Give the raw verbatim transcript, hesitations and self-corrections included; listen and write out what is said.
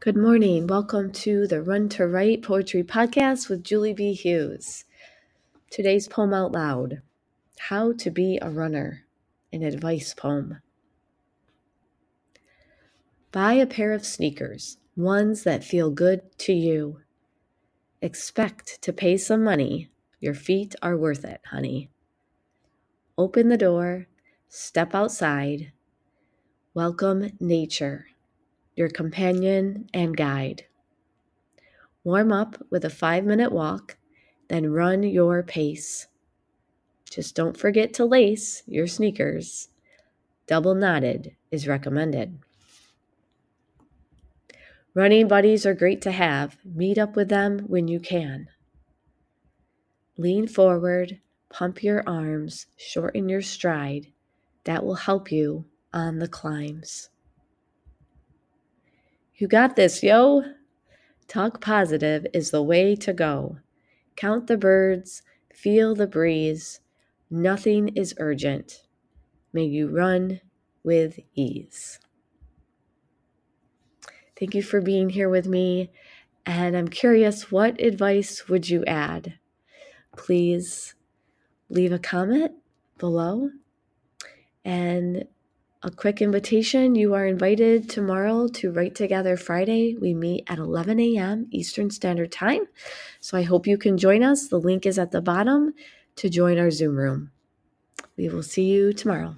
Good morning. Welcome to the Run to Write Poetry Podcast with Julie B. Hughes. Today's poem out loud, How to Be a Runner, an advice poem. Buy a pair of sneakers, ones that feel good to you. Expect to pay some money. Your feet are worth it, honey. Open the door, step outside. Welcome nature, your companion and guide. Warm up with a five-minute walk, then run your pace. Just don't forget to lace your sneakers. Double knotted is recommended. Running buddies are great to have. Meet up with them when you can. Lean forward, pump your arms, shorten your stride. That will help you on the climbs. You got this, yo. Talk positive is the way to go. Count the birds, feel the breeze. Nothing is urgent. May you run with ease. Thank you for being here with me. And I'm curious, what advice would you add? Please leave a comment below. And a quick invitation, you are invited tomorrow to Write Together Friday. We meet at eleven a.m. Eastern Standard Time. So I hope you can join us. The link is at the bottom to join our Zoom room. We will see you tomorrow.